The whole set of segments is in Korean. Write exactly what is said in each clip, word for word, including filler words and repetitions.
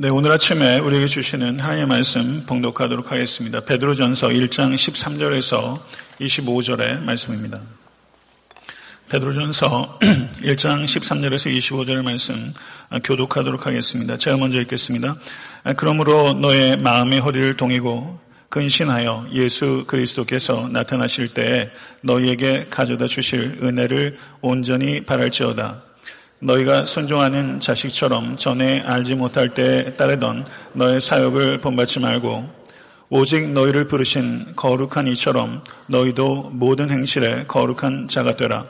네, 오늘 아침에 우리에게 주시는 하나님의 말씀 봉독하도록 하겠습니다. 베드로전서 일 장 십삼 절에서 이십오 절의 말씀입니다. 베드로전서 일 장 십삼 절에서 이십오 절의 말씀 교독하도록 하겠습니다. 제가 먼저 읽겠습니다. 그러므로 너의 마음의 허리를 동이고 근신하여 예수 그리스도께서 나타나실 때에 너희에게 가져다 주실 은혜를 온전히 바랄지어다. 너희가 순종하는 자식처럼 전에 알지 못할 때에 따르던 너의 사역을 본받지 말고 오직 너희를 부르신 거룩한 이처럼 너희도 모든 행실에 거룩한 자가 되라.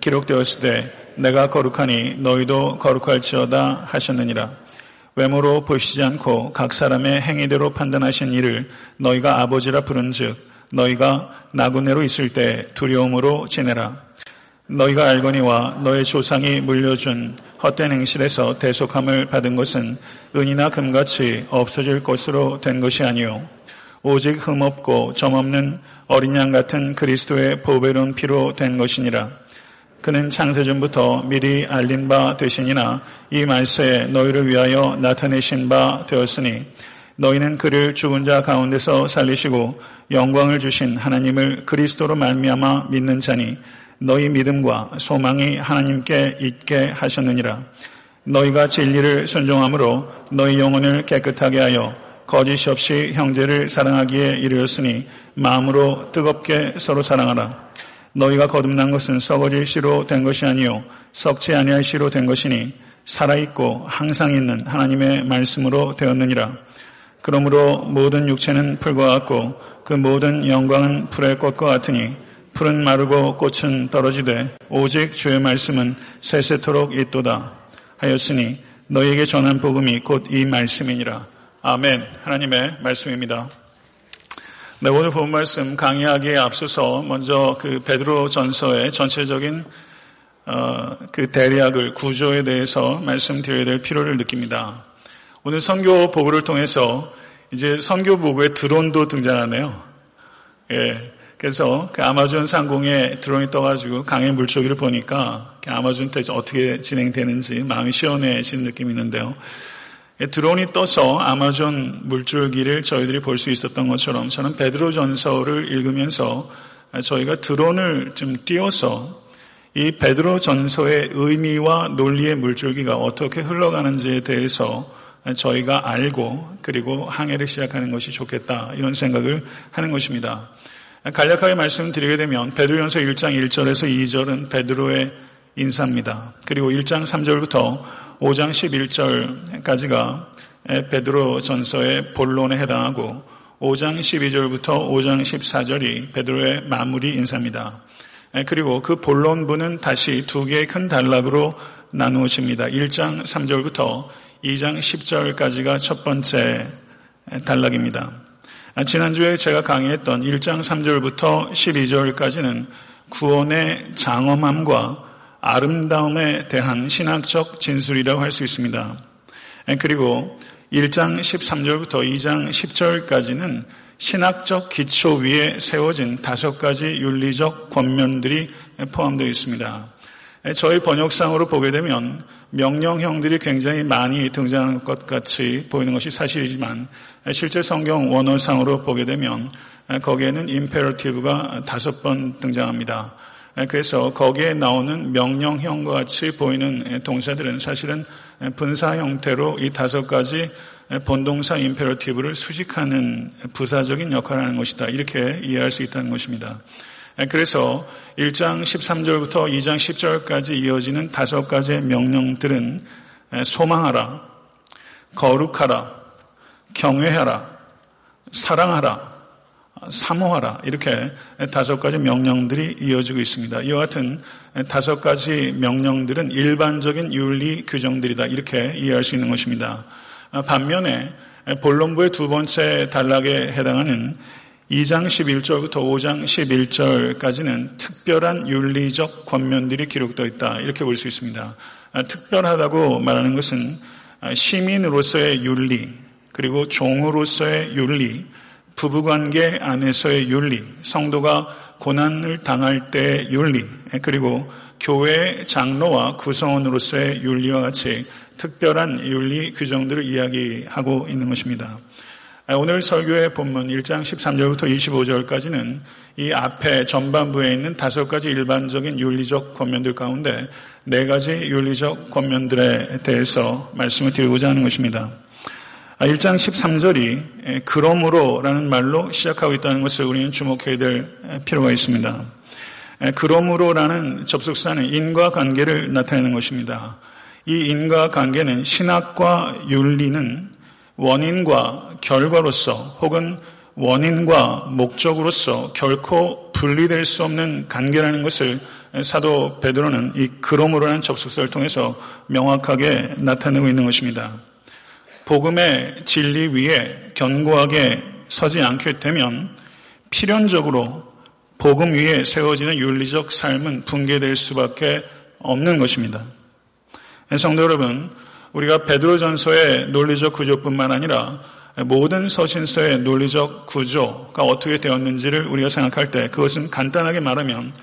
기록되었을 때 내가 거룩하니 너희도 거룩할지어다 하셨느니라. 외모로 보시지 않고 각 사람의 행위대로 판단하신 이를 너희가 아버지라 부른즉 너희가 나그네로 있을 때 두려움으로 지내라. 너희가 알거니와 너의 조상이 물려준 헛된 행실에서 대속함을 받은 것은 은이나 금같이 없어질 것으로 된 것이 아니오. 오직 흠없고 점없는 어린 양 같은 그리스도의 보배로운 피로 된 것이니라. 그는 창세전부터 미리 알린 바 되시니나 이 말세에 너희를 위하여 나타내신 바 되었으니 너희는 그를 죽은 자 가운데서 살리시고 영광을 주신 하나님을 그리스도로 말미암아 믿는 자니 너희 믿음과 소망이 하나님께 있게 하셨느니라. 너희가 진리를 순종함으로 너희 영혼을 깨끗하게 하여 거짓 없이 형제를 사랑하기에 이르렀으니 마음으로 뜨겁게 서로 사랑하라. 너희가 거듭난 것은 썩어질 씨로 된 것이 아니요 썩지 아니할 씨로 된 것이니 살아있고 항상 있는 하나님의 말씀으로 되었느니라. 그러므로 모든 육체는 풀과 같고 그 모든 영광은 풀의 꽃과 같으니 풀은 마르고 꽃은 떨어지되 오직 주의 말씀은 세세토록 있도다 하였으니 너희에게 전한 복음이 곧 이 말씀이니라. 아멘. 하나님의 말씀입니다. 네, 오늘 본 말씀 강의하기에 앞서서 먼저 그 베드로 전서의 전체적인 어, 그 대략을 구조에 대해서 말씀드려야 될 필요를 느낍니다. 오늘 선교 보고를 통해서 이제 선교 보고에 드론도 등장하네요. 예. 그래서 그 아마존 상공에 드론이 떠가지고 강의 물줄기를 보니까 아마존 때 어떻게 진행되는지 마음이 시원해지는 느낌이 있는데요. 드론이 떠서 아마존 물줄기를 저희들이 볼 수 있었던 것처럼 저는 베드로 전서를 읽으면서 저희가 드론을 좀 띄워서 이 베드로 전서의 의미와 논리의 물줄기가 어떻게 흘러가는지에 대해서 저희가 알고 그리고 항해를 시작하는 것이 좋겠다 이런 생각을 하는 것입니다. 간략하게 말씀드리게 되면 베드로전서 일 장 일 절에서 이 절은 베드로의 인사입니다. 그리고 일 장 삼 절부터 오 장 십일 절까지가 베드로전서의 본론에 해당하고 오 장 십이 절부터 오 장 십사 절이 베드로의 마무리 인사입니다. 그리고 그 본론부는 다시 두 개의 큰 단락으로 나누어집니다. 일 장 삼 절부터 이 장 십 절까지가 첫 번째 단락입니다. 지난주에 제가 강의했던 일 장 삼 절부터 십이 절까지는 구원의 장엄함과 아름다움에 대한 신학적 진술이라고 할 수 있습니다. 그리고 일 장 십삼 절부터 이 장 십 절까지는 신학적 기초 위에 세워진 다섯 가지 윤리적 권면들이 포함되어 있습니다. 저희 번역상으로 보게 되면 명령형들이 굉장히 많이 등장하는 것 같이 보이는 것이 사실이지만 실제 성경 원어상으로 보게 되면 거기에는 임페러티브가 다섯 번 등장합니다. 그래서 거기에 나오는 명령형과 같이 보이는 동사들은 사실은 분사 형태로 이 다섯 가지 본동사 임페러티브를 수식하는 부사적인 역할을 하는 것이다. 이렇게 이해할 수 있다는 것입니다. 그래서 일 장 십삼 절부터 이 장 십 절까지 이어지는 다섯 가지의 명령들은 소망하라, 거룩하라, 경외하라, 사랑하라, 사모하라 이렇게 다섯 가지 명령들이 이어지고 있습니다. 이와 같은 다섯 가지 명령들은 일반적인 윤리 규정들이다 이렇게 이해할 수 있는 것입니다. 반면에 본론부의 두 번째 단락에 해당하는 이 장 십일 절부터 오 장 십일 절까지는 특별한 윤리적 권면들이 기록되어 있다 이렇게 볼 수 있습니다. 특별하다고 말하는 것은 시민으로서의 윤리, 그리고 종으로서의 윤리, 부부관계 안에서의 윤리, 성도가 고난을 당할 때의 윤리, 그리고 교회 장로와 구성원으로서의 윤리와 같이 특별한 윤리 규정들을 이야기하고 있는 것입니다. 오늘 설교의 본문 일 장 십삼 절부터 이십오 절까지는 이 앞에 전반부에 있는 다섯 가지 일반적인 윤리적 권면들 가운데 네 가지 윤리적 권면들에 대해서 말씀을 드리고자 하는 것입니다. 일 장 십삼 절이 그러므로라는 말로 시작하고 있다는 것을 우리는 주목해야 될 필요가 있습니다. 그러므로라는 접속사는 인과관계를 나타내는 것입니다. 이 인과관계는 신학과 윤리는 원인과 결과로서 혹은 원인과 목적으로서 결코 분리될 수 없는 관계라는 것을 사도 베드로는 이 그러므로라는 접속사를 통해서 명확하게 나타내고 있는 것입니다. 복음의 진리 위에 견고하게 서지 않게 되면 필연적으로 복음 위에 세워지는 윤리적 삶은 붕괴될 수밖에 없는 것입니다. 성도 여러분, 우리가 베드로전서의 논리적 구조뿐만 아니라 모든 서신서의 논리적 구조가 어떻게 되었는지를 우리가 생각할 때 그것은 간단하게 말하면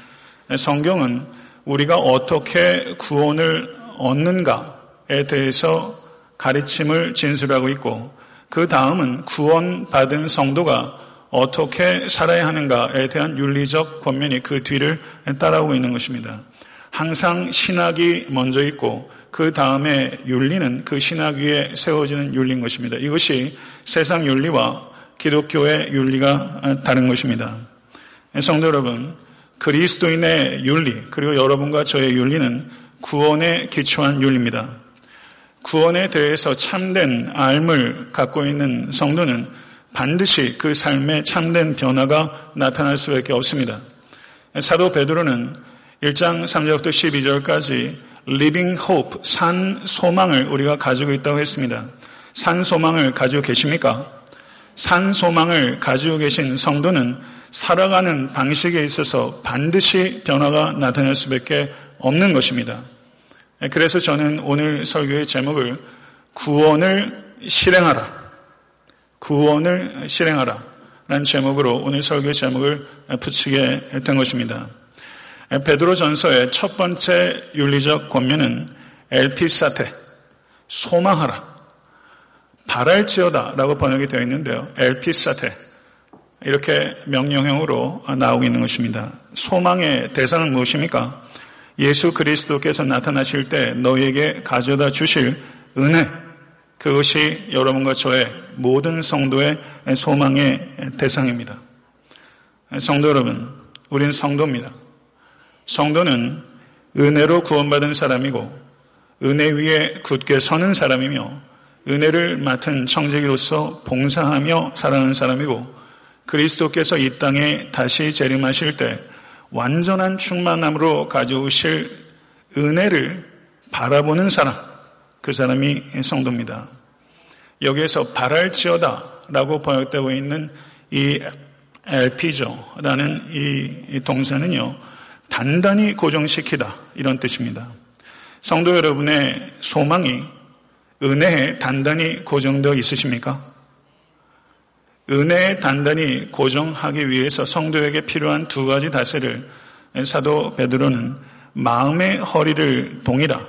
성경은 우리가 어떻게 구원을 얻는가에 대해서 가르침을 진술하고 있고 그 다음은 구원받은 성도가 어떻게 살아야 하는가에 대한 윤리적 권면이 그 뒤를 따라오고 있는 것입니다. 항상 신학이 먼저 있고 그 다음에 윤리는 그 신학 위에 세워지는 윤리인 것입니다. 이것이 세상 윤리와 기독교의 윤리가 다른 것입니다. 성도 여러분, 그리스도인의 윤리 그리고 여러분과 저의 윤리는 구원에 기초한 윤리입니다. 구원에 대해서 참된 앎을 갖고 있는 성도는 반드시 그 삶에 참된 변화가 나타날 수밖에 없습니다. 사도 베드로는 일 장 삼 절부터 십이 절까지 Living Hope, 산 소망을 우리가 가지고 있다고 했습니다. 산 소망을 가지고 계십니까? 산 소망을 가지고 계신 성도는 살아가는 방식에 있어서 반드시 변화가 나타날 수밖에 없는 것입니다. 그래서 저는 오늘 설교의 제목을 구원을 실행하라. 구원을 실행하라 라는 제목으로 오늘 설교의 제목을 붙이게 된 것입니다. 베드로전서의 첫 번째 윤리적 권면은 엘피사태, 소망하라, 바랄지어다 라고 번역이 되어 있는데요. 엘피사태 이렇게 명령형으로 나오고 있는 것입니다. 소망의 대상은 무엇입니까? 예수 그리스도께서 나타나실 때 너희에게 가져다 주실 은혜, 그것이 여러분과 저의 모든 성도의 소망의 대상입니다. 성도 여러분, 우린 성도입니다. 성도는 은혜로 구원받은 사람이고 은혜 위에 굳게 서는 사람이며 은혜를 맡은 청지기로서 봉사하며 살아가는 사람이고 그리스도께서 이 땅에 다시 재림하실 때 완전한 충만함으로 가져오실 은혜를 바라보는 사람, 그 사람이 성도입니다. 여기에서 바랄지어다 라고 번역되고 있는 이 엘피죠 라는 이 동사는요, 단단히 고정시키다 이런 뜻입니다. 성도 여러분의 소망이 은혜에 단단히 고정되어 있으십니까? 은혜에 단단히 고정하기 위해서 성도에게 필요한 두 가지 다스를 사도 베드로는 마음의 허리를 동이라,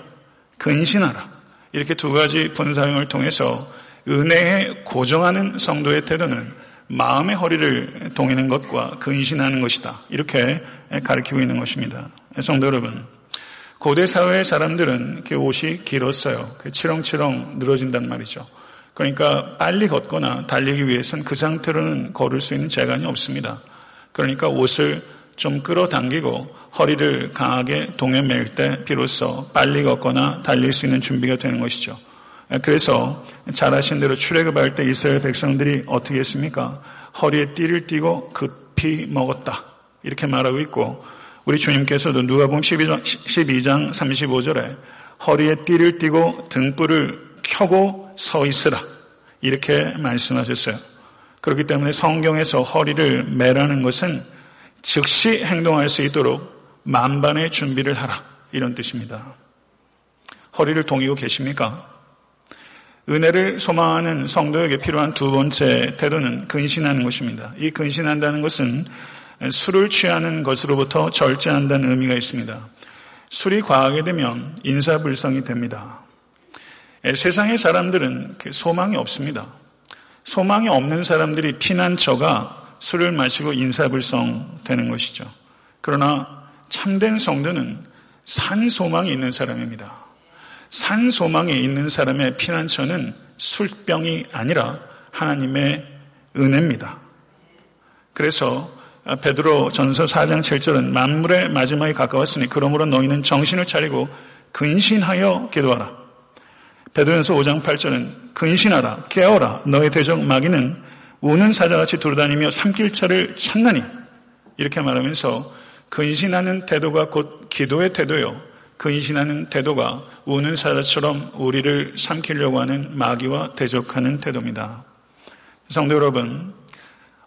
근신하라 이렇게 두 가지 분사형을 통해서 은혜에 고정하는 성도의 태도는 마음의 허리를 동이는 것과 근신하는 것이다 이렇게 가르치고 있는 것입니다. 성도 여러분, 고대 사회의 사람들은 옷이 길었어요. 치렁치렁 늘어진단 말이죠. 그러니까 빨리 걷거나 달리기 위해서는 그 상태로는 걸을 수 있는 재간이 없습니다. 그러니까 옷을 좀 끌어당기고 허리를 강하게 동여맬 때 비로소 빨리 걷거나 달릴 수 있는 준비가 되는 것이죠. 그래서 잘 아신 대로 출애굽할 때 이스라엘 백성들이 어떻게 했습니까? 허리에 띠를 띠고 급히 먹었다 이렇게 말하고 있고, 우리 주님께서도 누가복음 십이 장 삼십오 절에 허리에 띠를 띠고 등불을 켜고 서 있으라 이렇게 말씀하셨어요. 그렇기 때문에 성경에서 허리를 매라는 것은 즉시 행동할 수 있도록 만반의 준비를 하라 이런 뜻입니다. 허리를 동이고 계십니까? 은혜를 소망하는 성도에게 필요한 두 번째 태도는 근신하는 것입니다. 이 근신한다는 것은 술을 취하는 것으로부터 절제한다는 의미가 있습니다. 술이 과하게 되면 인사불성이 됩니다. 세상의 사람들은 소망이 없습니다. 소망이 없는 사람들이 피난처가 술을 마시고 인사불성 되는 것이죠. 그러나 참된 성도는 산 소망이 있는 사람입니다. 산 소망이 있는 사람의 피난처는 술병이 아니라 하나님의 은혜입니다. 그래서 베드로전서 사 장 칠 절은 만물의 마지막이 가까웠으니 그러므로 너희는 정신을 차리고 근신하여 기도하라. 베드로전서 오 장 팔 절은 근신하라, 깨어라, 너의 대적 마귀는 우는 사자같이 돌아다니며 삼킬자를 찾나니, 이렇게 말하면서 근신하는 태도가 곧 기도의 태도요, 근신하는 태도가 우는 사자처럼 우리를 삼키려고 하는 마귀와 대적하는 태도입니다. 성도 여러분,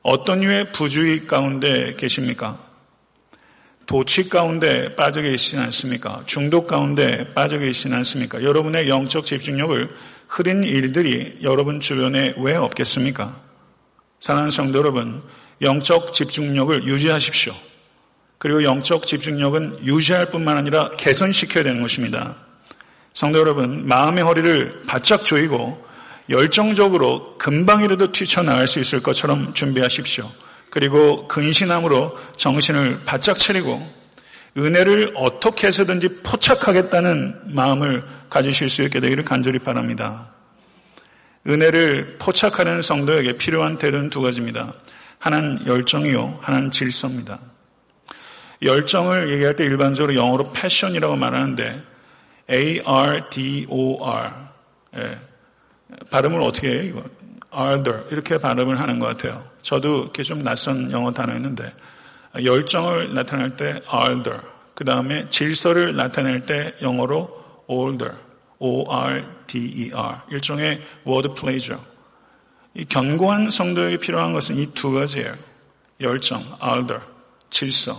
어떤 유의 부주의 가운데 계십니까? 도취 가운데 빠져 계시진 않습니까? 중독 가운데 빠져 계시진 않습니까? 여러분의 영적 집중력을 흐린 일들이 여러분 주변에 왜 없겠습니까? 사랑하는 성도 여러분, 영적 집중력을 유지하십시오. 그리고 영적 집중력은 유지할 뿐만 아니라 개선시켜야 되는 것입니다. 성도 여러분, 마음의 허리를 바짝 조이고 열정적으로 금방이라도 뛰쳐나갈 수 있을 것처럼 준비하십시오. 그리고 근신함으로 정신을 바짝 차리고 은혜를 어떻게 해서든지 포착하겠다는 마음을 가지실 수 있게 되기를 간절히 바랍니다. 은혜를 포착하는 성도에게 필요한 태도는 두 가지입니다. 하나는 열정이요, 하나는 질서입니다. 열정을 얘기할 때 일반적으로 영어로 패션이라고 말하는데 에이 알 디 오 알, 예. 발음을 어떻게 해요? 이거 ardor 이렇게 발음을 하는 것 같아요. 저도 이렇게 좀 낯선 영어 단어였는데 열정을 나타낼 때 ardor, 그 다음에 질서를 나타낼 때 영어로 order, 오 알 디 이 알, 일종의 word play죠. 이 견고한 성도에게 필요한 것은 이 두 가지예요. 열정 ardor, 질서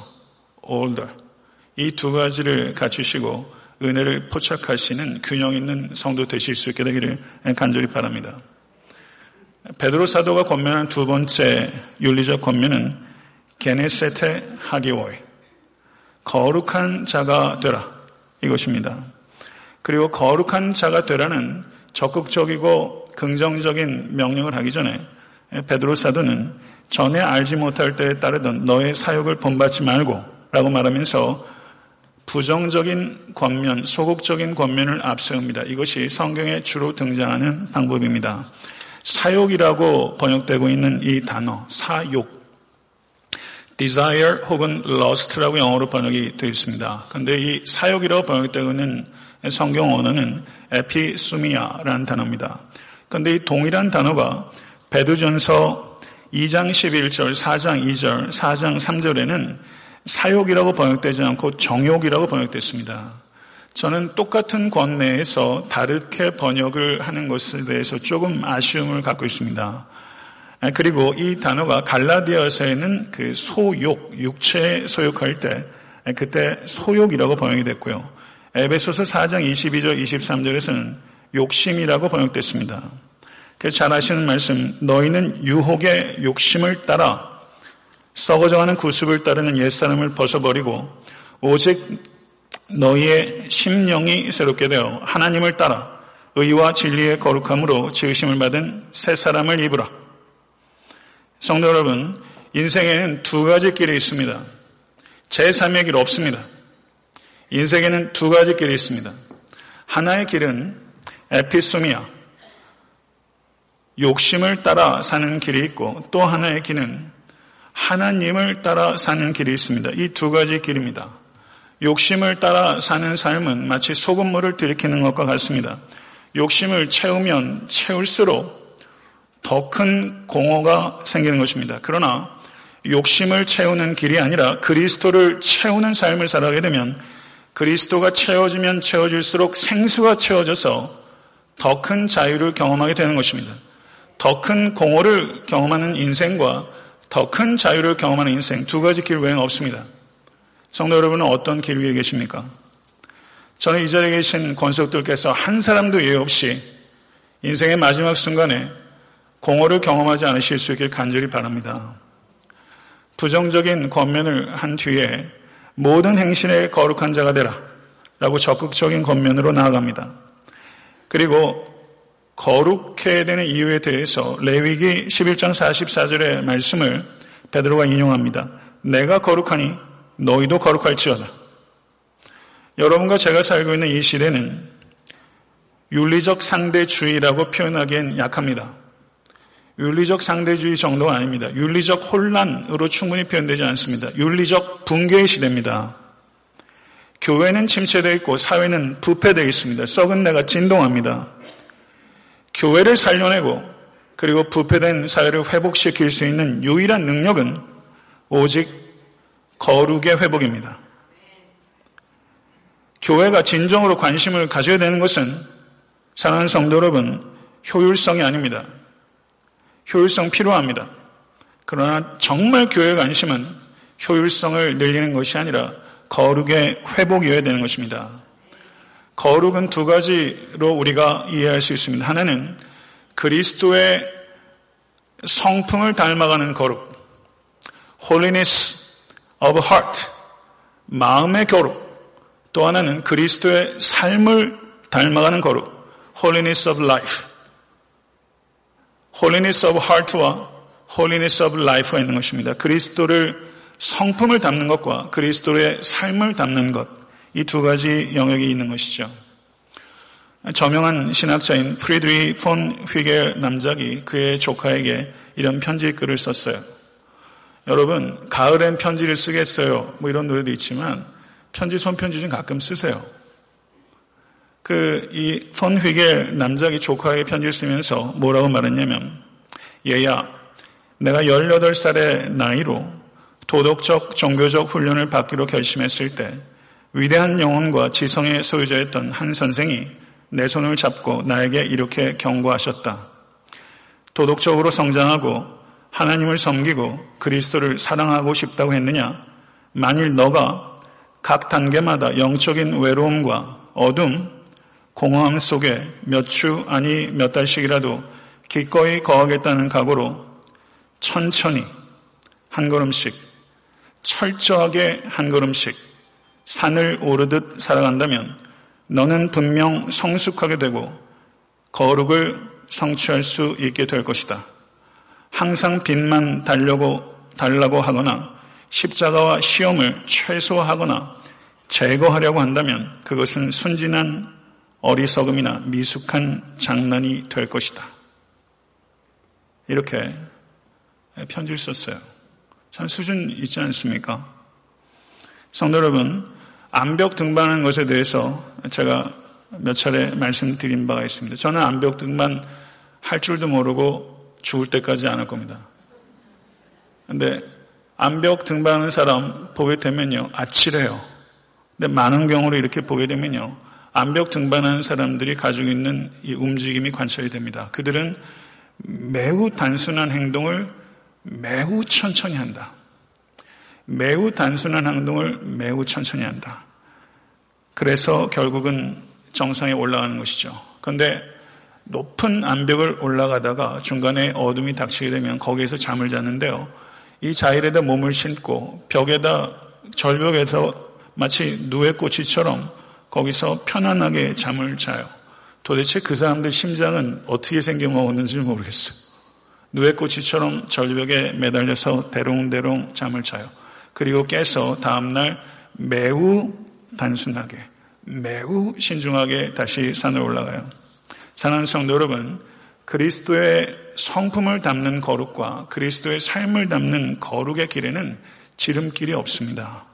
order, 이 두 가지를 갖추시고 은혜를 포착하시는 균형 있는 성도 되실 수 있게 되기를 간절히 바랍니다. 베드로 사도가 권면한 두 번째 윤리적 권면은 게네세테 하기오이, 거룩한 자가 되라, 이것입니다. 그리고 거룩한 자가 되라는 적극적이고 긍정적인 명령을 하기 전에 베드로 사도는 전에 알지 못할 때에 따르던 너의 사욕을 본받지 말고 라고 말하면서 부정적인 권면, 소극적인 권면을 앞세웁니다. 이것이 성경에 주로 등장하는 방법입니다. 사욕이라고 번역되고 있는 이 단어, 사욕, desire 혹은 lust라고 영어로 번역이 되어 있습니다. 그런데 이 사욕이라고 번역되고 있는 성경 언어는 에피소미아라는 단어입니다. 그런데 이 동일한 단어가 베드로전서 이 장 십일 절, 사 장 이 절, 사 장 삼 절에는 사욕이라고 번역되지 않고 정욕이라고 번역됐습니다. 저는 똑같은 권내에서 다르게 번역을 하는 것에 대해서 조금 아쉬움을 갖고 있습니다. 그리고 이 단어가 갈라디아서에는 그 소욕, 육체 소욕할 때 그때 소욕이라고 번역이 됐고요. 에베소서 사 장 이십이 절 이십삼 절에서는 욕심이라고 번역됐습니다. 그래서 잘 아시는 말씀, 너희는 유혹의 욕심을 따라 썩어져가는 구습을 따르는 옛사람을 벗어버리고 오직 너희의 심령이 새롭게 되어 하나님을 따라 의와 진리의 거룩함으로 지으심을 받은 새 사람을 입으라. 성도 여러분, 인생에는 두 가지 길이 있습니다. 제삼의 길 없습니다. 인생에는 두 가지 길이 있습니다. 하나의 길은 에피소미아, 욕심을 따라 사는 길이 있고, 또 하나의 길은 하나님을 따라 사는 길이 있습니다. 이 두 가지 길입니다. 욕심을 따라 사는 삶은 마치 소금물을 들이키는 것과 같습니다. 욕심을 채우면 채울수록 더 큰 공허가 생기는 것입니다. 그러나 욕심을 채우는 길이 아니라 그리스도를 채우는 삶을 살아가게 되면 그리스도가 채워지면 채워질수록 생수가 채워져서 더 큰 자유를 경험하게 되는 것입니다. 더 큰 공허를 경험하는 인생과 더 큰 자유를 경험하는 인생, 두 가지 길 외에는 없습니다. 성도 여러분은 어떤 길 위에 계십니까? 저는 이 자리에 계신 권속들께서 한 사람도 예외 없이 인생의 마지막 순간에 공허를 경험하지 않으실 수 있길 간절히 바랍니다. 부정적인 권면을 한 뒤에 모든 행실에 거룩한 자가 되라 라고 적극적인 권면으로 나아갑니다. 그리고 거룩해야 되는 이유에 대해서 레위기 십일 장 사십사 절의 말씀을 베드로가 인용합니다. 내가 거룩하니 너희도 거룩할지어다. 여러분과 제가 살고 있는 이 시대는 윤리적 상대주의라고 표현하기엔 약합니다. 윤리적 상대주의 정도가 아닙니다. 윤리적 혼란으로 충분히 표현되지 않습니다. 윤리적 붕괴의 시대입니다. 교회는 침체되어 있고 사회는 부패되어 있습니다. 썩은 내가 진동합니다. 교회를 살려내고 그리고 부패된 사회를 회복시킬 수 있는 유일한 능력은 오직 거룩의 회복입니다. 교회가 진정으로 관심을 가져야 되는 것은, 사랑하는 성도 여러분, 효율성이 아닙니다. 효율성 필요합니다. 그러나 정말 교회의 관심은 효율성을 늘리는 것이 아니라 거룩의 회복이어야 되는 것입니다. 거룩은 두 가지로 우리가 이해할 수 있습니다. 하나는 그리스도의 성품을 닮아가는 거룩, holiness of heart, 마음의 거룩. 또 하나는 그리스도의 삶을 닮아가는 거룩, holiness of life. holiness of heart와 holiness of life가 있는 것입니다. 그리스도를 성품을 담는 것과 그리스도의 삶을 담는 것, 이 두 가지 영역이 있는 것이죠. 저명한 신학자인 프리드리히 폰 휘겔 남작이 그의 조카에게 이런 편지 글을 썼어요. 여러분, 가을엔 편지를 쓰겠어요, 뭐 이런 노래도 있지만 편지, 손편지 좀 가끔 쓰세요. 그 이 폰 휘겔 남작이 조카에게 편지를 쓰면서 뭐라고 말했냐면, 얘야, 내가 열여덟 살의 나이로 도덕적, 종교적 훈련을 받기로 결심했을 때 위대한 영혼과 지성의 소유자였던 한 선생이 내 손을 잡고 나에게 이렇게 경고하셨다. 도덕적으로 성장하고 하나님을 섬기고 그리스도를 사랑하고 싶다고 했느냐? 만일 너가 각 단계마다 영적인 외로움과 어둠, 공허함 속에 몇 주 아니 몇 달씩이라도 기꺼이 거하겠다는 각오로 천천히 한 걸음씩, 철저하게 한 걸음씩 산을 오르듯 살아간다면 너는 분명 성숙하게 되고 거룩을 성취할 수 있게 될 것이다. 항상 빚만 달려고, 달라고 하거나 십자가와 시험을 최소화하거나 제거하려고 한다면 그것은 순진한 어리석음이나 미숙한 장난이 될 것이다. 이렇게 편지를 썼어요. 참 수준 있지 않습니까? 성도 여러분, 암벽 등반하는 것에 대해서 제가 몇 차례 말씀드린 바가 있습니다. 저는 암벽 등반 할 줄도 모르고 죽을 때까지 안 할 겁니다. 그런데 암벽 등반하는 사람 보게 되면요, 아찔해요. 근데 많은 경우로 이렇게 보게 되면요, 암벽 등반하는 사람들이 가지고 있는 이 움직임이 관찰이 됩니다. 그들은 매우 단순한 행동을 매우 천천히 한다. 매우 단순한 행동을 매우 천천히 한다. 그래서 결국은 정상에 올라가는 것이죠. 그런데 높은 암벽을 올라가다가 중간에 어둠이 닥치게 되면 거기에서 잠을 자는데요, 이 자일에다 몸을 신고 벽에다, 절벽에서 마치 누에꼬치처럼 거기서 편안하게 잠을 자요. 도대체 그 사람들 심장은 어떻게 생겨먹었는지 모르겠어요. 누에꼬치처럼 절벽에 매달려서 대롱대롱 잠을 자요. 그리고 깨서 다음날 매우 단순하게, 매우 신중하게 다시 산을 올라가요. 사랑하는 성도 여러분, 그리스도의 성품을 담는 거룩과 그리스도의 삶을 담는 거룩의 길에는 지름길이 없습니다.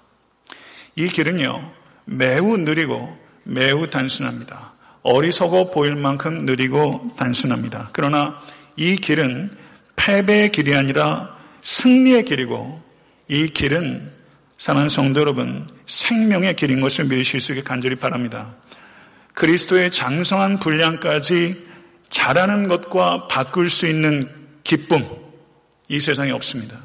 이 길은요, 매우 느리고 매우 단순합니다. 어리석어 보일 만큼 느리고 단순합니다. 그러나 이 길은 패배의 길이 아니라 승리의 길이고, 이 길은 사랑하는 성도 여러분, 생명의 길인 것을 믿으실 수 있게 간절히 바랍니다. 그리스도의 장성한 분량까지 자라는 것과 바꿀 수 있는 기쁨, 이 세상에 없습니다.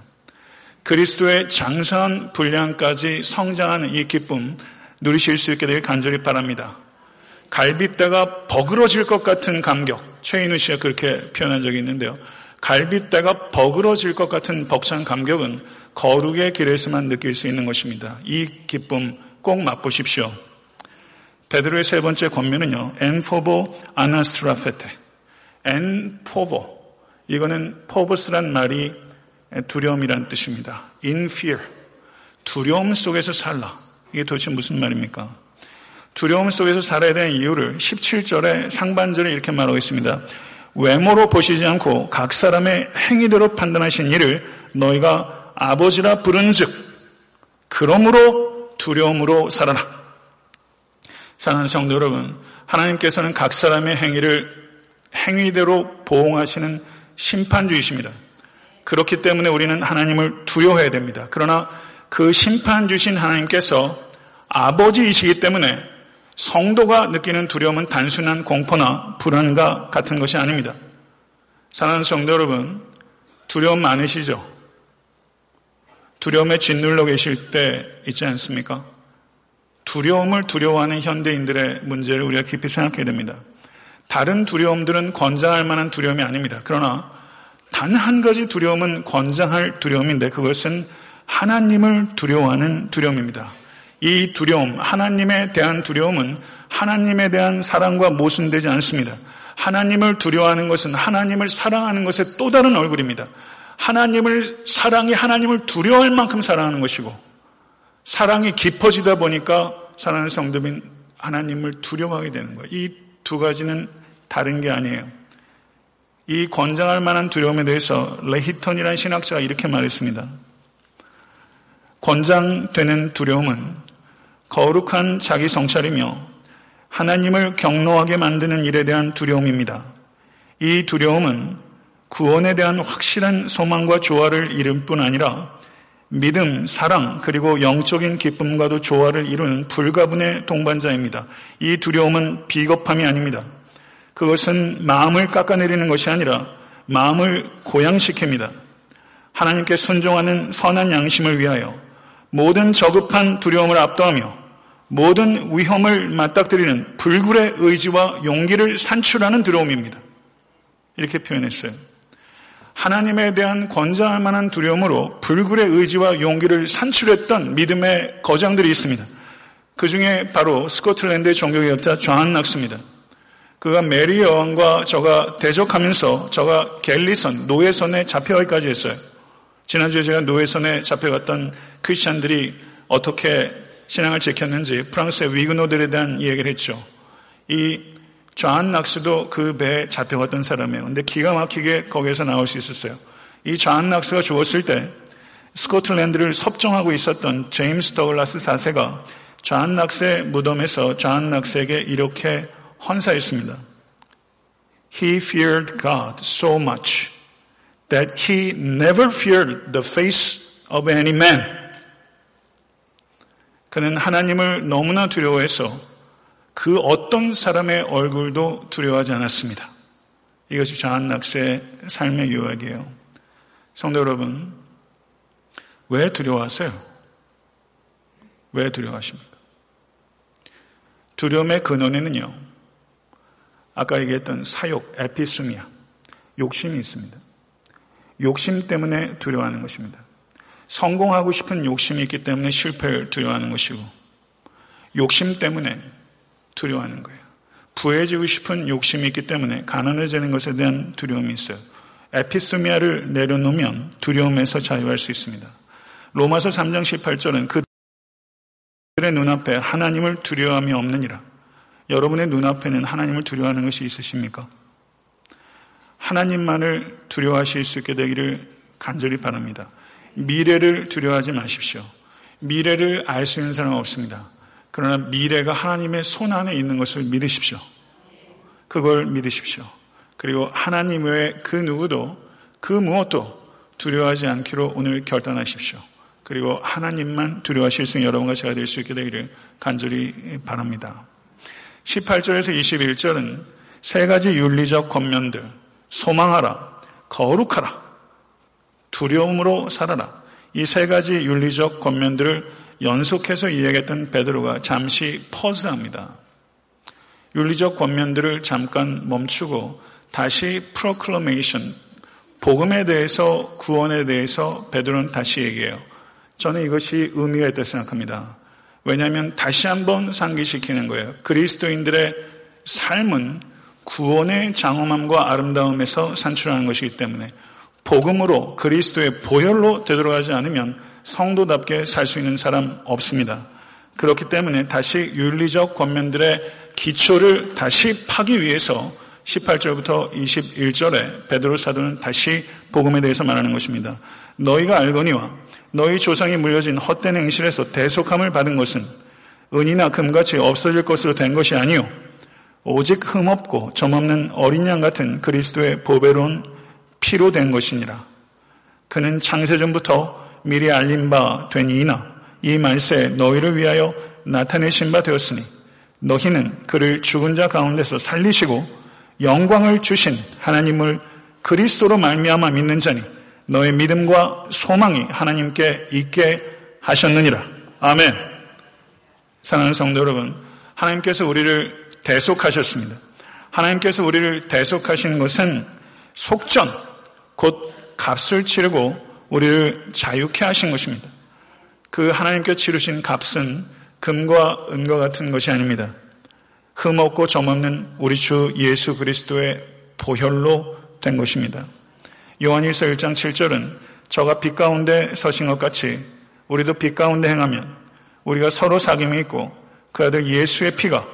그리스도의 장성한 분량까지 성장하는 이 기쁨 누리실 수 있게 되길 간절히 바랍니다. 갈빗대가 버그러질 것 같은 감격, 최인우 씨가 그렇게 표현한 적이 있는데요, 갈빗대가 버그러질 것 같은 벅찬 감격은 거룩의 길에서만 느낄 수 있는 것입니다. 이 기쁨 꼭 맛보십시오. 베드로의 세 번째 권면은요. 엔포보 아나스트라페테. 엔포보. 이거는 포보스란 말이 두려움이란 뜻입니다. In fear. 두려움 속에서 살라. 이게 도대체 무슨 말입니까? 두려움 속에서 살아야 되는 이유를 십칠 절의 상반절에 이렇게 말하고 있습니다. 외모로 보시지 않고 각 사람의 행위대로 판단하신 이를 너희가 아버지라 부른 즉 그러므로 두려움으로 살아라. 사랑하는 성도 여러분, 하나님께서는 각 사람의 행위를 행위대로 보응하시는 심판주이십니다. 그렇기 때문에 우리는 하나님을 두려워해야 됩니다. 그러나 그 심판주신 하나님께서 아버지이시기 때문에 성도가 느끼는 두려움은 단순한 공포나 불안과 같은 것이 아닙니다. 사랑하는 성도 여러분, 두려움 많으시죠? 두려움에 짓눌러 계실 때 있지 않습니까? 두려움을 두려워하는 현대인들의 문제를 우리가 깊이 생각해야 됩니다. 다른 두려움들은 권장할 만한 두려움이 아닙니다. 그러나 단 한 가지 두려움은 권장할 두려움인데 그것은 하나님을 두려워하는 두려움입니다. 이 두려움, 하나님에 대한 두려움은 하나님에 대한 사랑과 모순되지 않습니다. 하나님을 두려워하는 것은 하나님을 사랑하는 것의 또 다른 얼굴입니다. 하나님을 사랑이 하나님을 두려워할 만큼 사랑하는 것이고 사랑이 깊어지다 보니까 사랑하는 성도인 하나님을 두려워하게 되는 거예요. 이 두 가지는 다른 게 아니에요. 이 권장할 만한 두려움에 대해서 레히턴이라는 신학자가 이렇게 말했습니다. 권장되는 두려움은 거룩한 자기 성찰이며 하나님을 경노하게 만드는 일에 대한 두려움입니다. 이 두려움은 구원에 대한 확실한 소망과 조화를 이룰 뿐 아니라 믿음, 사랑, 그리고 영적인 기쁨과도 조화를 이루는 불가분의 동반자입니다. 이 두려움은 비겁함이 아닙니다. 그것은 마음을 깎아내리는 것이 아니라 마음을 고양시킵니다. 하나님께 순종하는 선한 양심을 위하여 모든 저급한 두려움을 압도하며 모든 위험을 맞닥뜨리는 불굴의 의지와 용기를 산출하는 두려움입니다. 이렇게 표현했어요. 하나님에 대한 권장할 만한 두려움으로 불굴의 의지와 용기를 산출했던 믿음의 거장들이 있습니다. 그 중에 바로 스코틀랜드의 종교개혁자 존 락스입니다. 그가 메리 여왕과 저가 대적하면서 저가 갤리선, 노예선에 잡혀가기까지 했어요. 지난주에 제가 노예선에 잡혀갔던 크리스찬들이 어떻게 신앙을 지켰는지 프랑스의 위그노들에 대한 이야기를 했죠. 이 존 락스도 그 배에 잡혀갔던 사람이에요. 근데 기가 막히게 거기에서 나올 수 있었어요. 이 존 락스가 죽었을 때 스코틀랜드를 섭정하고 있었던 제임스 더글라스 사 세가 존 락스의 무덤에서 존 락스에게 이렇게 헌사했습니다. He feared God so much that he never feared the face of any man. 그는 하나님을 너무나 두려워해서 그 어떤 사람의 얼굴도 두려워하지 않았습니다. 이것이 존 락스의 삶의 요약이에요. 성도 여러분, 왜 두려워하세요? 왜 두려워하십니까? 두려움의 근원에는요, 아까 얘기했던 사욕, 에피소미아, 욕심이 있습니다. 욕심 때문에 두려워하는 것입니다. 성공하고 싶은 욕심이 있기 때문에 실패를 두려워하는 것이고 욕심 때문에 두려워하는 거예요. 부해지고 싶은 욕심이 있기 때문에 가난해지는 것에 대한 두려움이 있어요. 에피소미아를 내려놓으면 두려움에서 자유할 수 있습니다. 로마서 삼 장 십팔 절은 그들의 눈앞에 하나님을 두려워함이 없느니라. 여러분의 눈앞에는 하나님을 두려워하는 것이 있으십니까? 하나님만을 두려워하실 수 있게 되기를 간절히 바랍니다. 미래를 두려워하지 마십시오. 미래를 알 수 있는 사람은 없습니다. 그러나 미래가 하나님의 손 안에 있는 것을 믿으십시오. 그걸 믿으십시오. 그리고 하나님 외에 그 누구도 그 무엇도 두려워하지 않기로 오늘 결단하십시오. 그리고 하나님만 두려워하실 수 있는 여러분과 제가 될 수 있게 되기를 간절히 바랍니다. 십팔 절에서 이십일 절은 세 가지 윤리적 권면들, 소망하라, 거룩하라, 두려움으로 살아라. 이 세 가지 윤리적 권면들을 연속해서 이야기했던 베드로가 잠시 퍼즈합니다. 윤리적 권면들을 잠깐 멈추고 다시 프로클로메이션, 복음에 대해서, 구원에 대해서 베드로는 다시 얘기해요. 저는 이것이 의미가 있다고 생각합니다. 왜냐하면 다시 한번 상기시키는 거예요. 그리스도인들의 삶은 구원의 장엄함과 아름다움에서 산출하는 것이기 때문에 복음으로, 그리스도의 보혈로 되돌아가지 않으면 성도답게 살 수 있는 사람 없습니다. 그렇기 때문에 다시 윤리적 권면들의 기초를 다시 파기 위해서 십팔 절부터 이십일 절에 베드로 사도는 다시 복음에 대해서 말하는 것입니다. 너희가 알거니와 너희 조상이 물려진 헛된 행실에서 대속함을 받은 것은 은이나 금같이 없어질 것으로 된 것이 아니요 오직 흠없고 점없는 어린 양 같은 그리스도의 보배로운 피로 된 것이니라. 그는 창세전부터 미리 알린 바 된 이나 이 말세에 너희를 위하여 나타내신 바 되었으니 너희는 그를 죽은 자 가운데서 살리시고 영광을 주신 하나님을 그리스도로 말미암아 믿는 자니 너의 믿음과 소망이 하나님께 있게 하셨느니라. 아멘. 사랑하는 성도 여러분, 하나님께서 우리를 대속하셨습니다. 하나님께서 우리를 대속하신 것은 속전, 곧 값을 치르고 우리를 자유케 하신 것입니다. 그 하나님께서 치르신 값은 금과 은과 같은 것이 아닙니다. 흠없고 점없는 우리 주 예수 그리스도의 보혈로 된 것입니다. 요한일서 일 장 칠 절은 저가 빛 가운데 서신 것 같이 우리도 빛 가운데 행하면 우리가 서로 사귐이 있고 그 아들 예수의 피가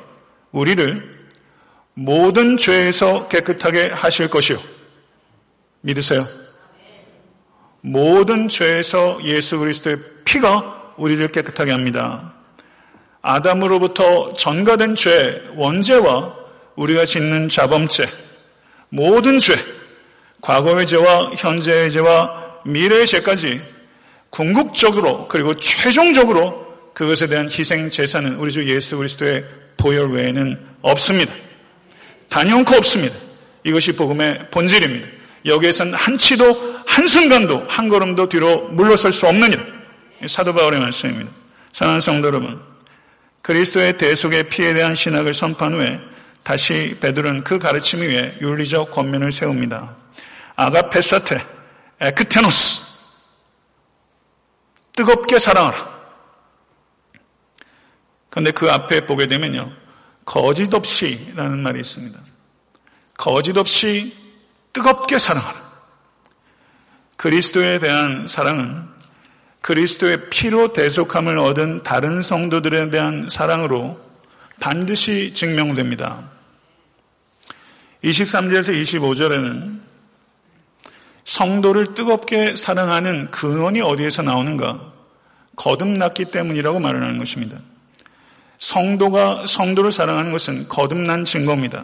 우리를 모든 죄에서 깨끗하게 하실 것이요. 믿으세요? 모든 죄에서 예수 그리스도의 피가 우리를 깨끗하게 합니다. 아담으로부터 전가된 죄, 원죄와 우리가 짓는 자범죄, 모든 죄, 과거의 죄와 현재의 죄와 미래의 죄까지 궁극적으로 그리고 최종적으로 그것에 대한 희생 제사는 우리 주 예수 그리스도의 보혈 외에는 없습니다. 단연코 없습니다. 이것이 복음의 본질입니다. 여기에선 한치도 한순간도 한 걸음도 뒤로 물러설 수 없는 일, 사도 바울의 말씀입니다. 사랑하는 성도 여러분, 그리스도의 대속의 피에 대한 신학을 선포한 후에 다시 베드로는 그 가르침 위에 윤리적 권면을 세웁니다. 아가페사테, 에크테노스, 뜨겁게 사랑하라. 그런데 그 앞에 보게 되면요, 거짓없이라는 말이 있습니다. 거짓없이 뜨겁게 사랑하라. 그리스도에 대한 사랑은 그리스도의 피로 대속함을 얻은 다른 성도들에 대한 사랑으로 반드시 증명됩니다. 이십삼 절에서 이십오 절에는 성도를 뜨겁게 사랑하는 근원이 어디에서 나오는가? 거듭났기 때문이라고 말을 하는 것입니다. 성도가 성도를 사랑하는 것은 거듭난 증거입니다.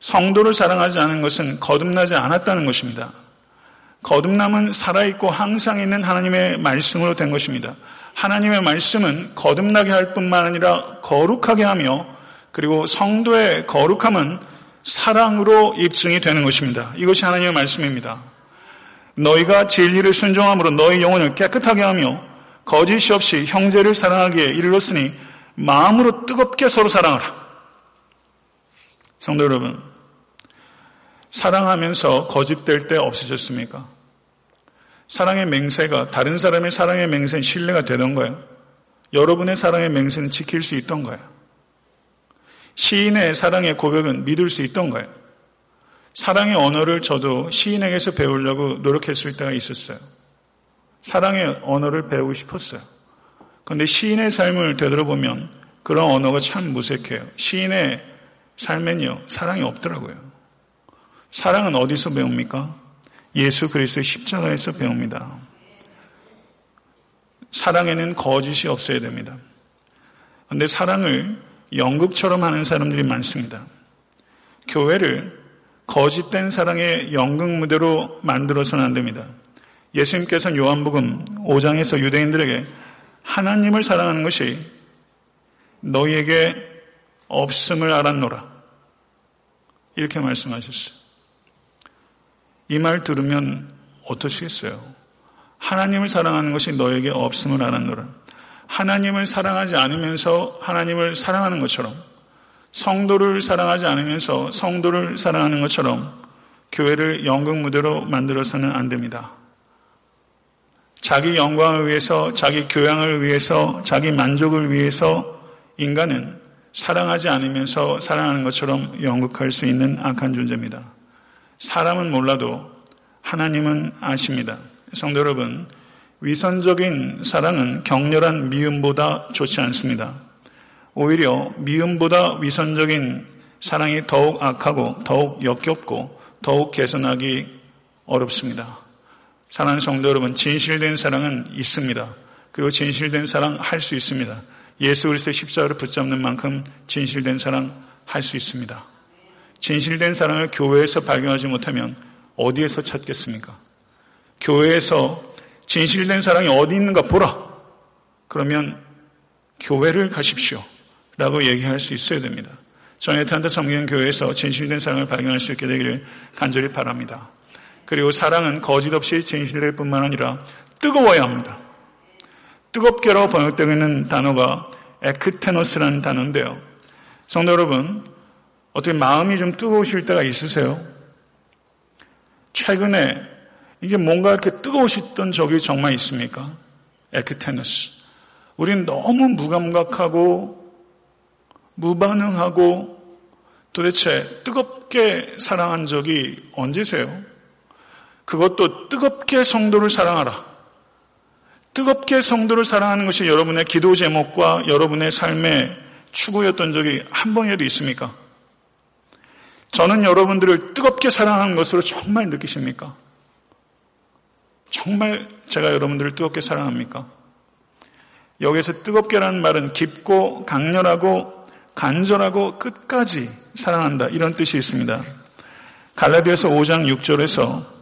성도를 사랑하지 않은 것은 거듭나지 않았다는 것입니다. 거듭남은 살아있고 항상 있는 하나님의 말씀으로 된 것입니다. 하나님의 말씀은 거듭나게 할 뿐만 아니라 거룩하게 하며, 그리고 성도의 거룩함은 사랑으로 입증이 되는 것입니다. 이것이 하나님의 말씀입니다. 너희가 진리를 순종함으로 너희 영혼을 깨끗하게 하며 거짓이 없이 형제를 사랑하기에 이르렀으니 마음으로 뜨겁게 서로 사랑하라. 성도 여러분, 사랑하면서 거짓될 때 없으셨습니까? 사랑의 맹세가 다른 사람의 사랑의 맹세는 신뢰가 되던가요? 여러분의 사랑의 맹세는 지킬 수 있던가요? 시인의 사랑의 고백은 믿을 수 있던가요? 사랑의 언어를 저도 시인에게서 배우려고 노력했을 때가 있었어요. 사랑의 언어를 배우고 싶었어요. 그런데 시인의 삶을 되돌아보면 그런 언어가 참 무색해요. 시인의 삶에는요, 사랑이 없더라고요. 사랑은 어디서 배웁니까? 예수 그리스도의 십자가에서 배웁니다. 사랑에는 거짓이 없어야 됩니다. 그런데 사랑을 연극처럼 하는 사람들이 많습니다. 교회를 거짓된 사랑의 연극 무대로 만들어서는 안 됩니다. 예수님께서는 요한복음 오 장에서 유대인들에게 하나님을 사랑하는 것이 너희에게 없음을 알았노라 이렇게 말씀하셨어요. 이 말 들으면 어떠시겠어요? 하나님을 사랑하는 것이 너에게 없음을 알았노라. 하나님을 사랑하지 않으면서 하나님을 사랑하는 것처럼, 성도를 사랑하지 않으면서 성도를 사랑하는 것처럼 교회를 연극 무대로 만들어서는 안 됩니다. 자기 영광을 위해서, 자기 교양을 위해서, 자기 만족을 위해서 인간은 사랑하지 않으면서 사랑하는 것처럼 연극할 수 있는 악한 존재입니다. 사람은 몰라도 하나님은 아십니다. 성도 여러분, 위선적인 사랑은 격렬한 미움보다 좋지 않습니다. 오히려 미움보다 위선적인 사랑이 더욱 악하고 더욱 역겹고 더욱 개선하기 어렵습니다. 사랑하는 성도 여러분, 진실된 사랑은 있습니다. 그리고 진실된 사랑 할 수 있습니다. 예수 그리스도의 십자가를 붙잡는 만큼 진실된 사랑 할 수 있습니다. 진실된 사랑을 교회에서 발견하지 못하면 어디에서 찾겠습니까? 교회에서 진실된 사랑이 어디 있는가 보라. 그러면 교회를 가십시오 라고 얘기할 수 있어야 됩니다. 조나탄 섬기는 교회에서 진실된 사랑을 발견할 수 있게 되기를 간절히 바랍니다. 그리고 사랑은 거짓 없이 진실될 뿐만 아니라 뜨거워야 합니다. 뜨겁게라고 번역되고 있는 단어가 에크테노스라는 단어인데요. 성도 여러분, 어떻게 마음이 좀 뜨거우실 때가 있으세요? 최근에 이게 뭔가 이렇게 뜨거우셨던 적이 정말 있습니까? 에크테노스. 우린 너무 무감각하고 무반응하고 도대체 뜨겁게 사랑한 적이 언제세요? 그것도 뜨겁게 성도를 사랑하라. 뜨겁게 성도를 사랑하는 것이 여러분의 기도 제목과 여러분의 삶의 추구였던 적이 한 번이라도 있습니까? 저는 여러분들을 뜨겁게 사랑하는 것으로 정말 느끼십니까? 정말 제가 여러분들을 뜨겁게 사랑합니까? 여기서 뜨겁게라는 말은 깊고 강렬하고 간절하고 끝까지 사랑한다, 이런 뜻이 있습니다. 갈라디아서 오 장 육 절에서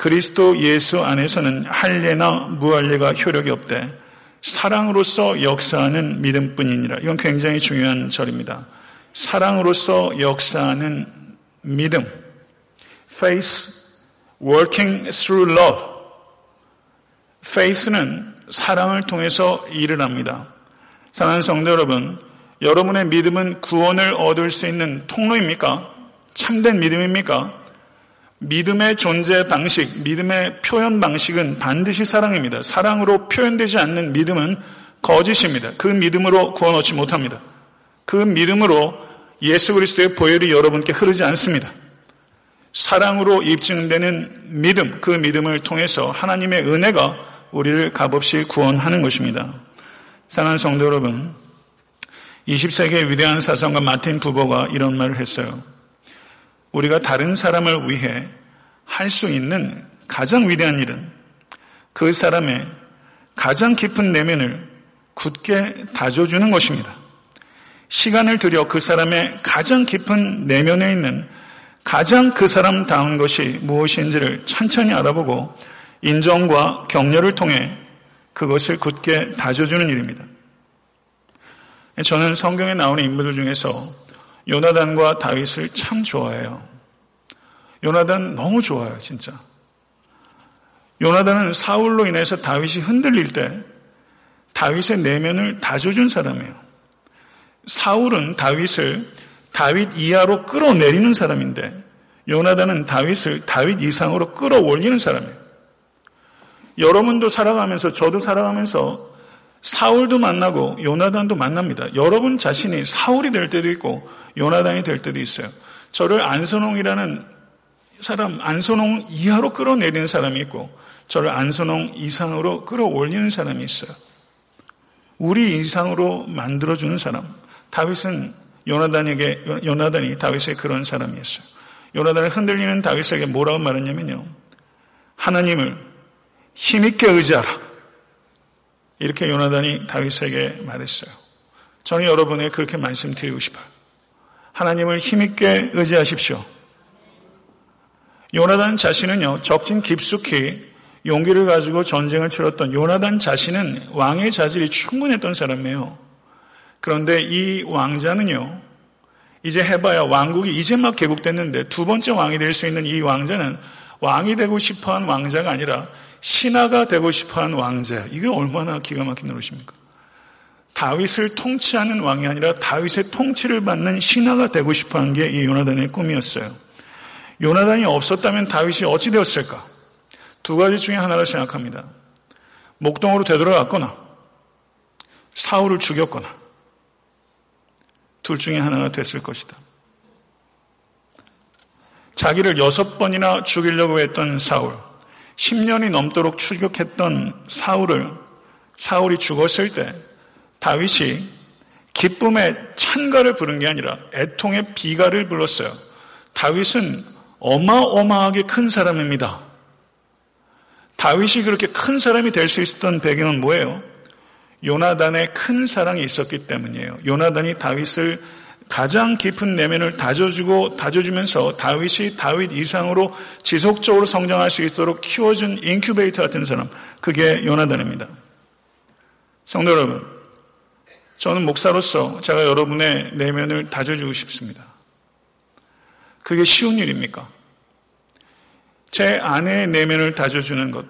그리스도 예수 안에서는 할례나 무할례가 효력이 없되 사랑으로서 역사하는 믿음뿐이니라. 이건 굉장히 중요한 절입니다. 사랑으로서 역사하는 믿음. Faith working through love. Faith는 사랑을 통해서 일을 합니다. 사랑하는 성도 여러분, 여러분의 믿음은 구원을 얻을 수 있는 통로입니까? 참된 믿음입니까? 믿음의 존재 방식, 믿음의 표현 방식은 반드시 사랑입니다. 사랑으로 표현되지 않는 믿음은 거짓입니다. 그 믿음으로 구원 얻지 못합니다. 그 믿음으로 예수 그리스도의 보혈이 여러분께 흐르지 않습니다. 사랑으로 입증되는 믿음, 그 믿음을 통해서 하나님의 은혜가 우리를 값없이 구원하는 것입니다. 사랑하는 성도 여러분, 이십 세기의 위대한 사상가 마틴 부버가 이런 말을 했어요. 우리가 다른 사람을 위해 할 수 있는 가장 위대한 일은 그 사람의 가장 깊은 내면을 굳게 다져주는 것입니다. 시간을 들여 그 사람의 가장 깊은 내면에 있는 가장 그 사람다운 것이 무엇인지를 천천히 알아보고 인정과 격려를 통해 그것을 굳게 다져주는 일입니다. 저는 성경에 나오는 인물들 중에서 요나단과 다윗을 참 좋아해요. 요나단 너무 좋아요, 진짜. 요나단은 사울로 인해서 다윗이 흔들릴 때 다윗의 내면을 다져준 사람이에요. 사울은 다윗을 다윗 이하로 끌어내리는 사람인데 요나단은 다윗을 다윗 이상으로 끌어올리는 사람이에요. 여러분도 살아가면서, 저도 살아가면서 사울도 만나고 요나단도 만납니다. 여러분 자신이 사울이 될 때도 있고 요나단이 될 때도 있어요. 저를 안선홍이라는 사람, 안선홍 이하로 끌어내리는 사람이 있고 저를 안선홍 이상으로 끌어올리는 사람이 있어요. 우리 이상으로 만들어주는 사람. 다윗은 요나단에게, 요나단이 다윗의 그런 사람이었어요. 요나단을 흔들리는 다윗에게 뭐라고 말했냐면요. 하나님을 힘있게 의지하라. 이렇게 요나단이 다윗에게 말했어요. 저는 여러분에게 그렇게 말씀드리고 싶어요. 하나님을 힘있게 의지하십시오. 요나단 자신은요, 적진 깊숙이 용기를 가지고 전쟁을 치렀던 요나단 자신은 왕의 자질이 충분했던 사람이에요. 그런데 이 왕자는요, 이제 해봐야 왕국이 이제 막 개국됐는데 두 번째 왕이 될 수 있는 이 왕자는 왕이 되고 싶어한 왕자가 아니라 신하가 되고 싶어하는 왕자. 이게 얼마나 기가 막힌 노릇입니까? 다윗을 통치하는 왕이 아니라 다윗의 통치를 받는 신하가 되고 싶어한 게 이 요나단의 꿈이었어요. 요나단이 없었다면 다윗이 어찌 되었을까? 두 가지 중에 하나를 생각합니다. 목동으로 되돌아갔거나 사울을 죽였거나 둘 중에 하나가 됐을 것이다. 자기를 여섯 번이나 죽이려고 했던 사울, 십 년이 넘도록 추격했던 사울을 사울이 죽었을 때 다윗이 기쁨의 찬가를 부른 게 아니라 애통의 비가를 불렀어요. 다윗은 어마어마하게 큰 사람입니다. 다윗이 그렇게 큰 사람이 될 수 있었던 배경은 뭐예요? 요나단의 큰 사랑이 있었기 때문이에요. 요나단이 다윗을 가장 깊은 내면을 다져주고 다져주면서 다윗이 다윗 이상으로 지속적으로 성장할 수 있도록 키워준 인큐베이터 같은 사람, 그게 요나단입니다. 성도 여러분, 저는 목사로서 제가 여러분의 내면을 다져주고 싶습니다. 그게 쉬운 일입니까? 제 아내의 내면을 다져주는 것,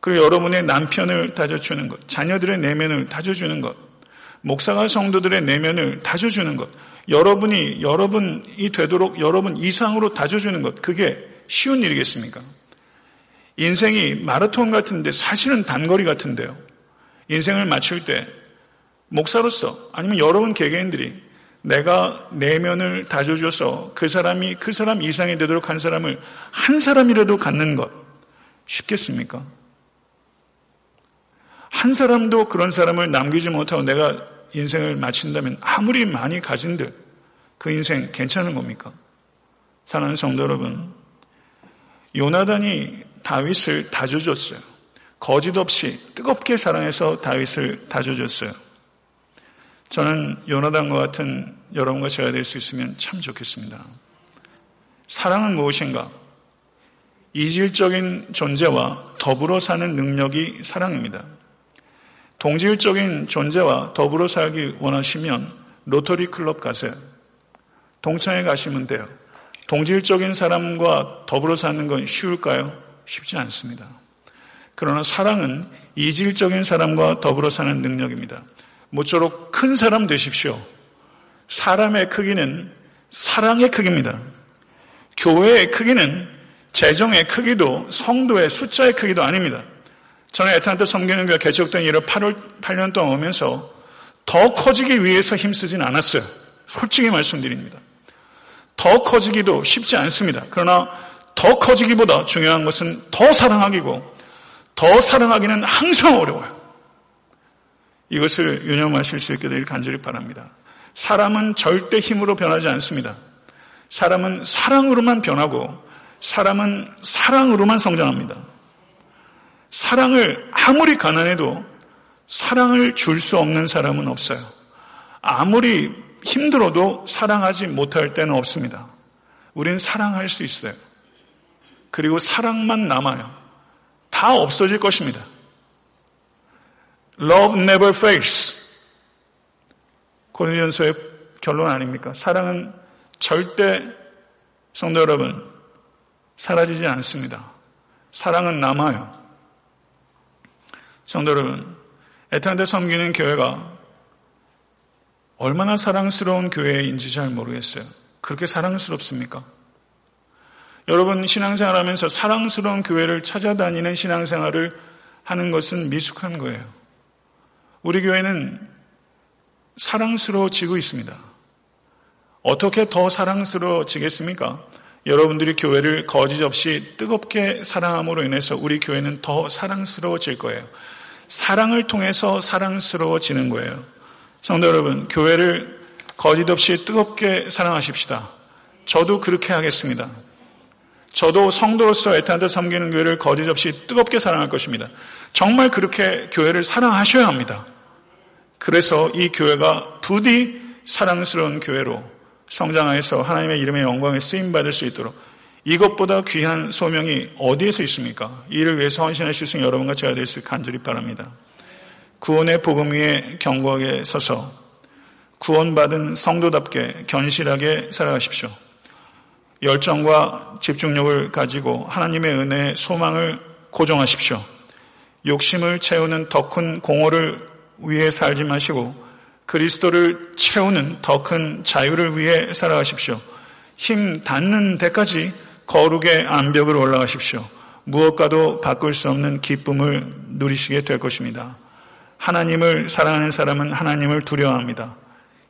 그리고 여러분의 남편을 다져주는 것, 자녀들의 내면을 다져주는 것, 목사가 성도들의 내면을 다져주는 것, 여러분이 여러분이 되도록 여러분 이상으로 다져주는 것, 그게 쉬운 일이겠습니까? 인생이 마라톤 같은데 사실은 단거리 같은데요. 인생을 맞출 때 목사로서 아니면 여러분 개개인들이 내가 내면을 다져줘서 그 사람이 그 사람 이상이 되도록 한 사람을 한 사람이라도 갖는 것 쉽겠습니까? 한 사람도 그런 사람을 남기지 못하고 내가 인생을 마친다면 아무리 많이 가진들 그 인생 괜찮은 겁니까? 사랑하는 성도 여러분, 요나단이 다윗을 다져줬어요. 거짓 없이 뜨겁게 사랑해서 다윗을 다져줬어요. 저는 요나단과 같은 여러분과 제가 될 수 있으면 참 좋겠습니다. 사랑은 무엇인가? 이질적인 존재와 더불어 사는 능력이 사랑입니다. 동질적인 존재와 더불어 살기 원하시면 로터리 클럽 가세요. 동창회 가시면 돼요. 동질적인 사람과 더불어 사는 건 쉬울까요? 쉽지 않습니다. 그러나 사랑은 이질적인 사람과 더불어 사는 능력입니다. 모쪼록 큰 사람 되십시오. 사람의 크기는 사랑의 크기입니다. 교회의 크기는 재정의 크기도 성도의 숫자의 크기도 아닙니다. 저는 애타한테 섬기는 교회 개척된 이후로 팔 년 동안 오면서 더 커지기 위해서 힘쓰진 않았어요. 솔직히 말씀드립니다. 더 커지기도 쉽지 않습니다. 그러나 더 커지기보다 중요한 것은 더 사랑하기고 더 사랑하기는 항상 어려워요. 이것을 유념하실 수 있게 되길 간절히 바랍니다. 사람은 절대 힘으로 변하지 않습니다. 사람은 사랑으로만 변하고 사람은 사랑으로만 성장합니다. 사랑을 아무리 가난해도 사랑을 줄 수 없는 사람은 없어요. 아무리 힘들어도 사랑하지 못할 때는 없습니다. 우린 사랑할 수 있어요. 그리고 사랑만 남아요. 다 없어질 것입니다. Love never fades. 고린도전서의 결론 아닙니까? 사랑은 절대, 성도 여러분, 사라지지 않습니다. 사랑은 남아요. 성도 여러분, 애타한테 섬기는 교회가 얼마나 사랑스러운 교회인지 잘 모르겠어요. 그렇게 사랑스럽습니까? 여러분, 신앙생활하면서 사랑스러운 교회를 찾아다니는 신앙생활을 하는 것은 미숙한 거예요. 우리 교회는 사랑스러워지고 있습니다. 어떻게 더 사랑스러워지겠습니까? 여러분들이 교회를 거짓 없이 뜨겁게 사랑함으로 인해서 우리 교회는 더 사랑스러워질 거예요. 사랑을 통해서 사랑스러워지는 거예요. 성도 여러분, 교회를 거짓 없이 뜨겁게 사랑하십시다. 저도 그렇게 하겠습니다. 저도 성도로서 애타한테 섬기는 교회를 거짓 없이 뜨겁게 사랑할 것입니다. 정말 그렇게 교회를 사랑하셔야 합니다. 그래서 이 교회가 부디 사랑스러운 교회로 성장하여서 하나님의 이름의 영광에 쓰임받을 수 있도록, 이것보다 귀한 소명이 어디에서 있습니까? 이를 위해서 헌신하실 수 있는 여러분과 제가 될 수 있게 간절히 바랍니다. 구원의 복음 위에 견고하게 서서 구원받은 성도답게 견실하게 살아가십시오. 열정과 집중력을 가지고 하나님의 은혜의 소망을 고정하십시오. 욕심을 채우는 더 큰 공허를 위해 살지 마시고 그리스도를 채우는 더 큰 자유를 위해 살아가십시오. 힘 닿는 데까지 거룩의 암벽을 올라가십시오. 무엇과도 바꿀 수 없는 기쁨을 누리시게 될 것입니다. 하나님을 사랑하는 사람은 하나님을 두려워합니다.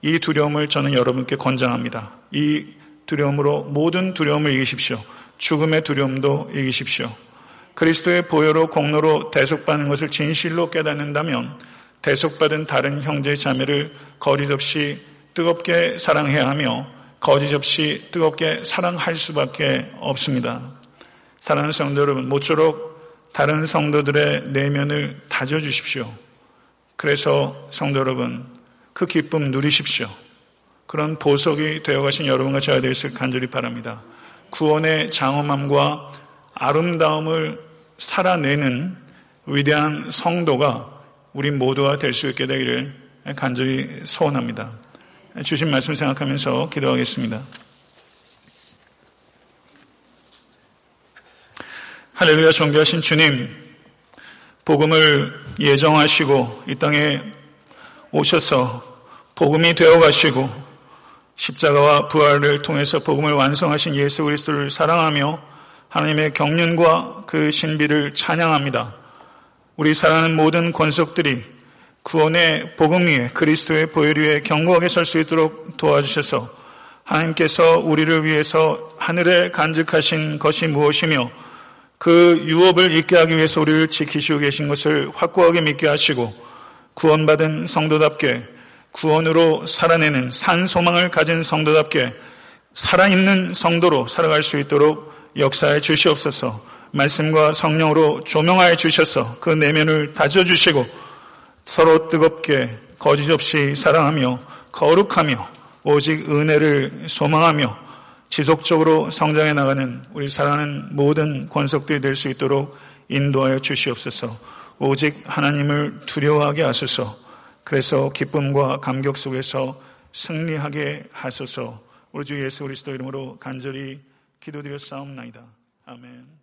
이 두려움을 저는 여러분께 권장합니다. 이 두려움으로 모든 두려움을 이기십시오. 죽음의 두려움도 이기십시오. 그리스도의 보혈로 공로로 대속받는 것을 진실로 깨닫는다면 대속받은 다른 형제 자매를 거짓 없이 뜨겁게 사랑해야 하며 거짓 없이 뜨겁게 사랑할 수밖에 없습니다. 사랑하는 성도 여러분, 모쪼록 다른 성도들의 내면을 다져주십시오. 그래서 성도 여러분, 그 기쁨 누리십시오. 그런 보석이 되어가신 여러분과 제가 되어있을 간절히 바랍니다. 구원의 장엄함과 아름다움을 살아내는 위대한 성도가 우리 모두가 될 수 있게 되기를 간절히 소원합니다. 주신 말씀 생각하면서 기도하겠습니다. 할렐루야. 존귀하신 주님, 복음을 예정하시고 이 땅에 오셔서 복음이 되어가시고 십자가와 부활을 통해서 복음을 완성하신 예수 그리스도를 사랑하며 하나님의 경륜과 그 신비를 찬양합니다. 우리 사랑하는 모든 권속들이 구원의 복음 위에 그리스도의 보혈 위에 견고하게 설 수 있도록 도와주셔서 하나님께서 우리를 위해서 하늘에 간직하신 것이 무엇이며 그 유업을 잊게 하기 위해서 우리를 지키시고 계신 것을 확고하게 믿게 하시고 구원받은 성도답게 구원으로 살아내는 산소망을 가진 성도답게 살아있는 성도로 살아갈 수 있도록 역사해 주시옵소서. 말씀과 성령으로 조명하여 주셔서 그 내면을 다져주시고 서로 뜨겁게 거짓 없이 사랑하며 거룩하며 오직 은혜를 소망하며 지속적으로 성장해 나가는 우리 사랑하는 모든 권속들이 될 수 있도록 인도하여 주시옵소서. 오직 하나님을 두려워하게 하소서. 그래서 기쁨과 감격 속에서 승리하게 하소서. 우리 주 예수 그리스도 이름으로 간절히 기도드렸사옵나이다. 아멘.